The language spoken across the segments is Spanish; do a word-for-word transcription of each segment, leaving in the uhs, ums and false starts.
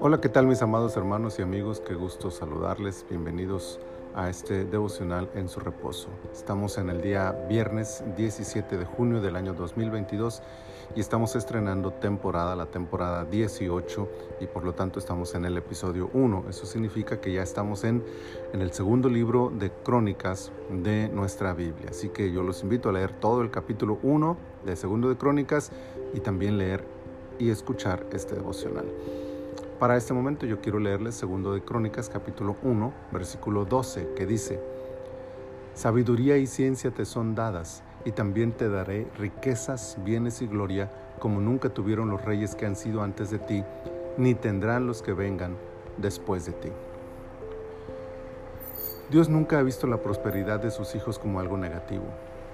Hola, ¿qué tal mis amados hermanos y amigos? Qué gusto saludarles. Bienvenidos a este devocional en su reposo. Estamos en el día viernes diecisiete de junio del año dos mil veintidós y estamos estrenando temporada, la temporada dieciocho, y por lo tanto estamos en el episodio uno. Eso significa que ya estamos en, en el segundo libro de Crónicas de nuestra Biblia. Así que yo los invito a leer todo el capítulo uno de segundo de Crónicas y también leer y escuchar este devocional. Para este momento yo quiero leerles segundo de Crónicas capítulo uno, versículo doce, que dice: Sabiduría y ciencia te son dadas, y también te daré riquezas, bienes y gloria, como nunca tuvieron los reyes que han sido antes de ti, ni tendrán los que vengan después de ti. Dios nunca ha visto la prosperidad de sus hijos como algo negativo.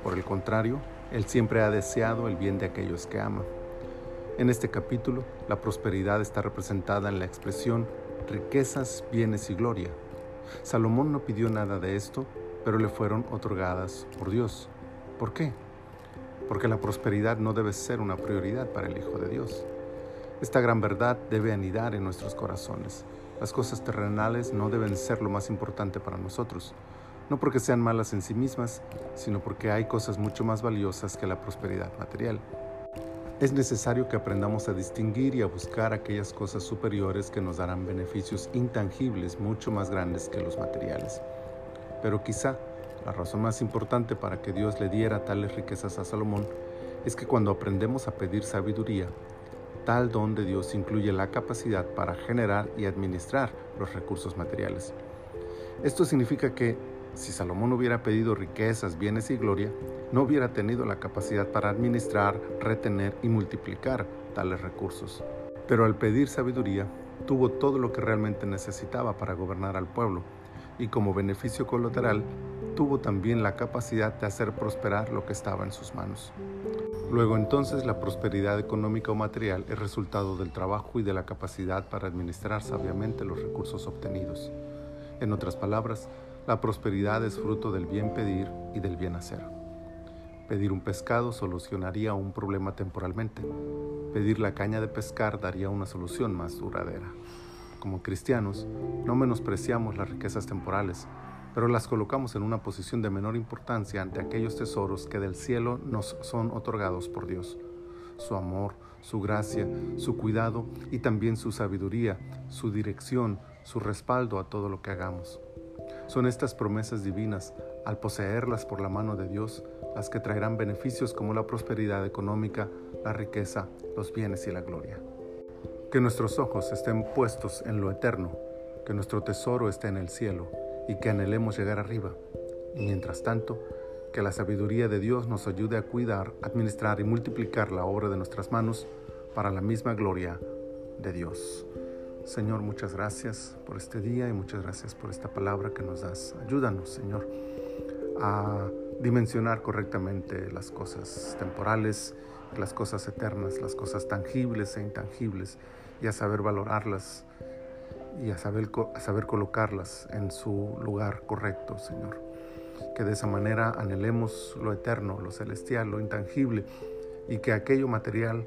Por el contrario, Él siempre ha deseado el bien de aquellos que ama. En este capítulo, la prosperidad está representada en la expresión riquezas, bienes y gloria. Salomón no pidió nada de esto, pero le fueron otorgadas por Dios. ¿Por qué? Porque la prosperidad no debe ser una prioridad para el Hijo de Dios. Esta gran verdad debe anidar en nuestros corazones. Las cosas terrenales no deben ser lo más importante para nosotros, no porque sean malas en sí mismas, sino porque hay cosas mucho más valiosas que la prosperidad material. Es necesario que aprendamos a distinguir y a buscar aquellas cosas superiores que nos darán beneficios intangibles mucho más grandes que los materiales. Pero quizá la razón más importante para que Dios le diera tales riquezas a Salomón es que cuando aprendemos a pedir sabiduría, tal don de Dios incluye la capacidad para generar y administrar los recursos materiales. Esto significa que si Salomón hubiera pedido riquezas, bienes y gloria, no hubiera tenido la capacidad para administrar, retener y multiplicar tales recursos. Pero al pedir sabiduría, tuvo todo lo que realmente necesitaba para gobernar al pueblo, y como beneficio colateral, tuvo también la capacidad de hacer prosperar lo que estaba en sus manos. Luego entonces, la prosperidad económica o material es resultado del trabajo y de la capacidad para administrar sabiamente los recursos obtenidos. En otras palabras, la prosperidad es fruto del bien pedir y del bien hacer. Pedir un pescado solucionaría un problema temporalmente. Pedir la caña de pescar daría una solución más duradera. Como cristianos, no menospreciamos las riquezas temporales, pero las colocamos en una posición de menor importancia ante aquellos tesoros que del cielo nos son otorgados por Dios. Su amor, su gracia, su cuidado y también su sabiduría, su dirección, su respaldo a todo lo que hagamos. Son estas promesas divinas, al poseerlas por la mano de Dios, las que traerán beneficios como la prosperidad económica, la riqueza, los bienes y la gloria. Que nuestros ojos estén puestos en lo eterno, que nuestro tesoro esté en el cielo y que anhelemos llegar arriba. Y mientras tanto, que la sabiduría de Dios nos ayude a cuidar, administrar y multiplicar la obra de nuestras manos para la misma gloria de Dios. Señor, muchas gracias por este día y muchas gracias por esta palabra que nos das. Ayúdanos, Señor, a dimensionar correctamente las cosas temporales, las cosas eternas, las cosas tangibles e intangibles, y a saber valorarlas y a saber, a saber colocarlas en su lugar correcto, Señor. Que de esa manera anhelemos lo eterno, lo celestial, lo intangible, y que aquello material,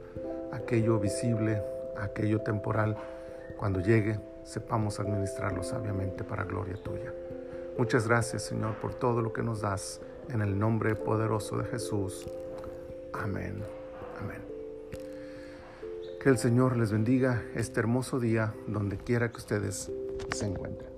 aquello visible, aquello temporal, cuando llegue, sepamos administrarlo sabiamente para gloria tuya. Muchas gracias, Señor, por todo lo que nos das, en el nombre poderoso de Jesús. Amén. Amén. Que el Señor les bendiga este hermoso día, donde quiera que ustedes se encuentren.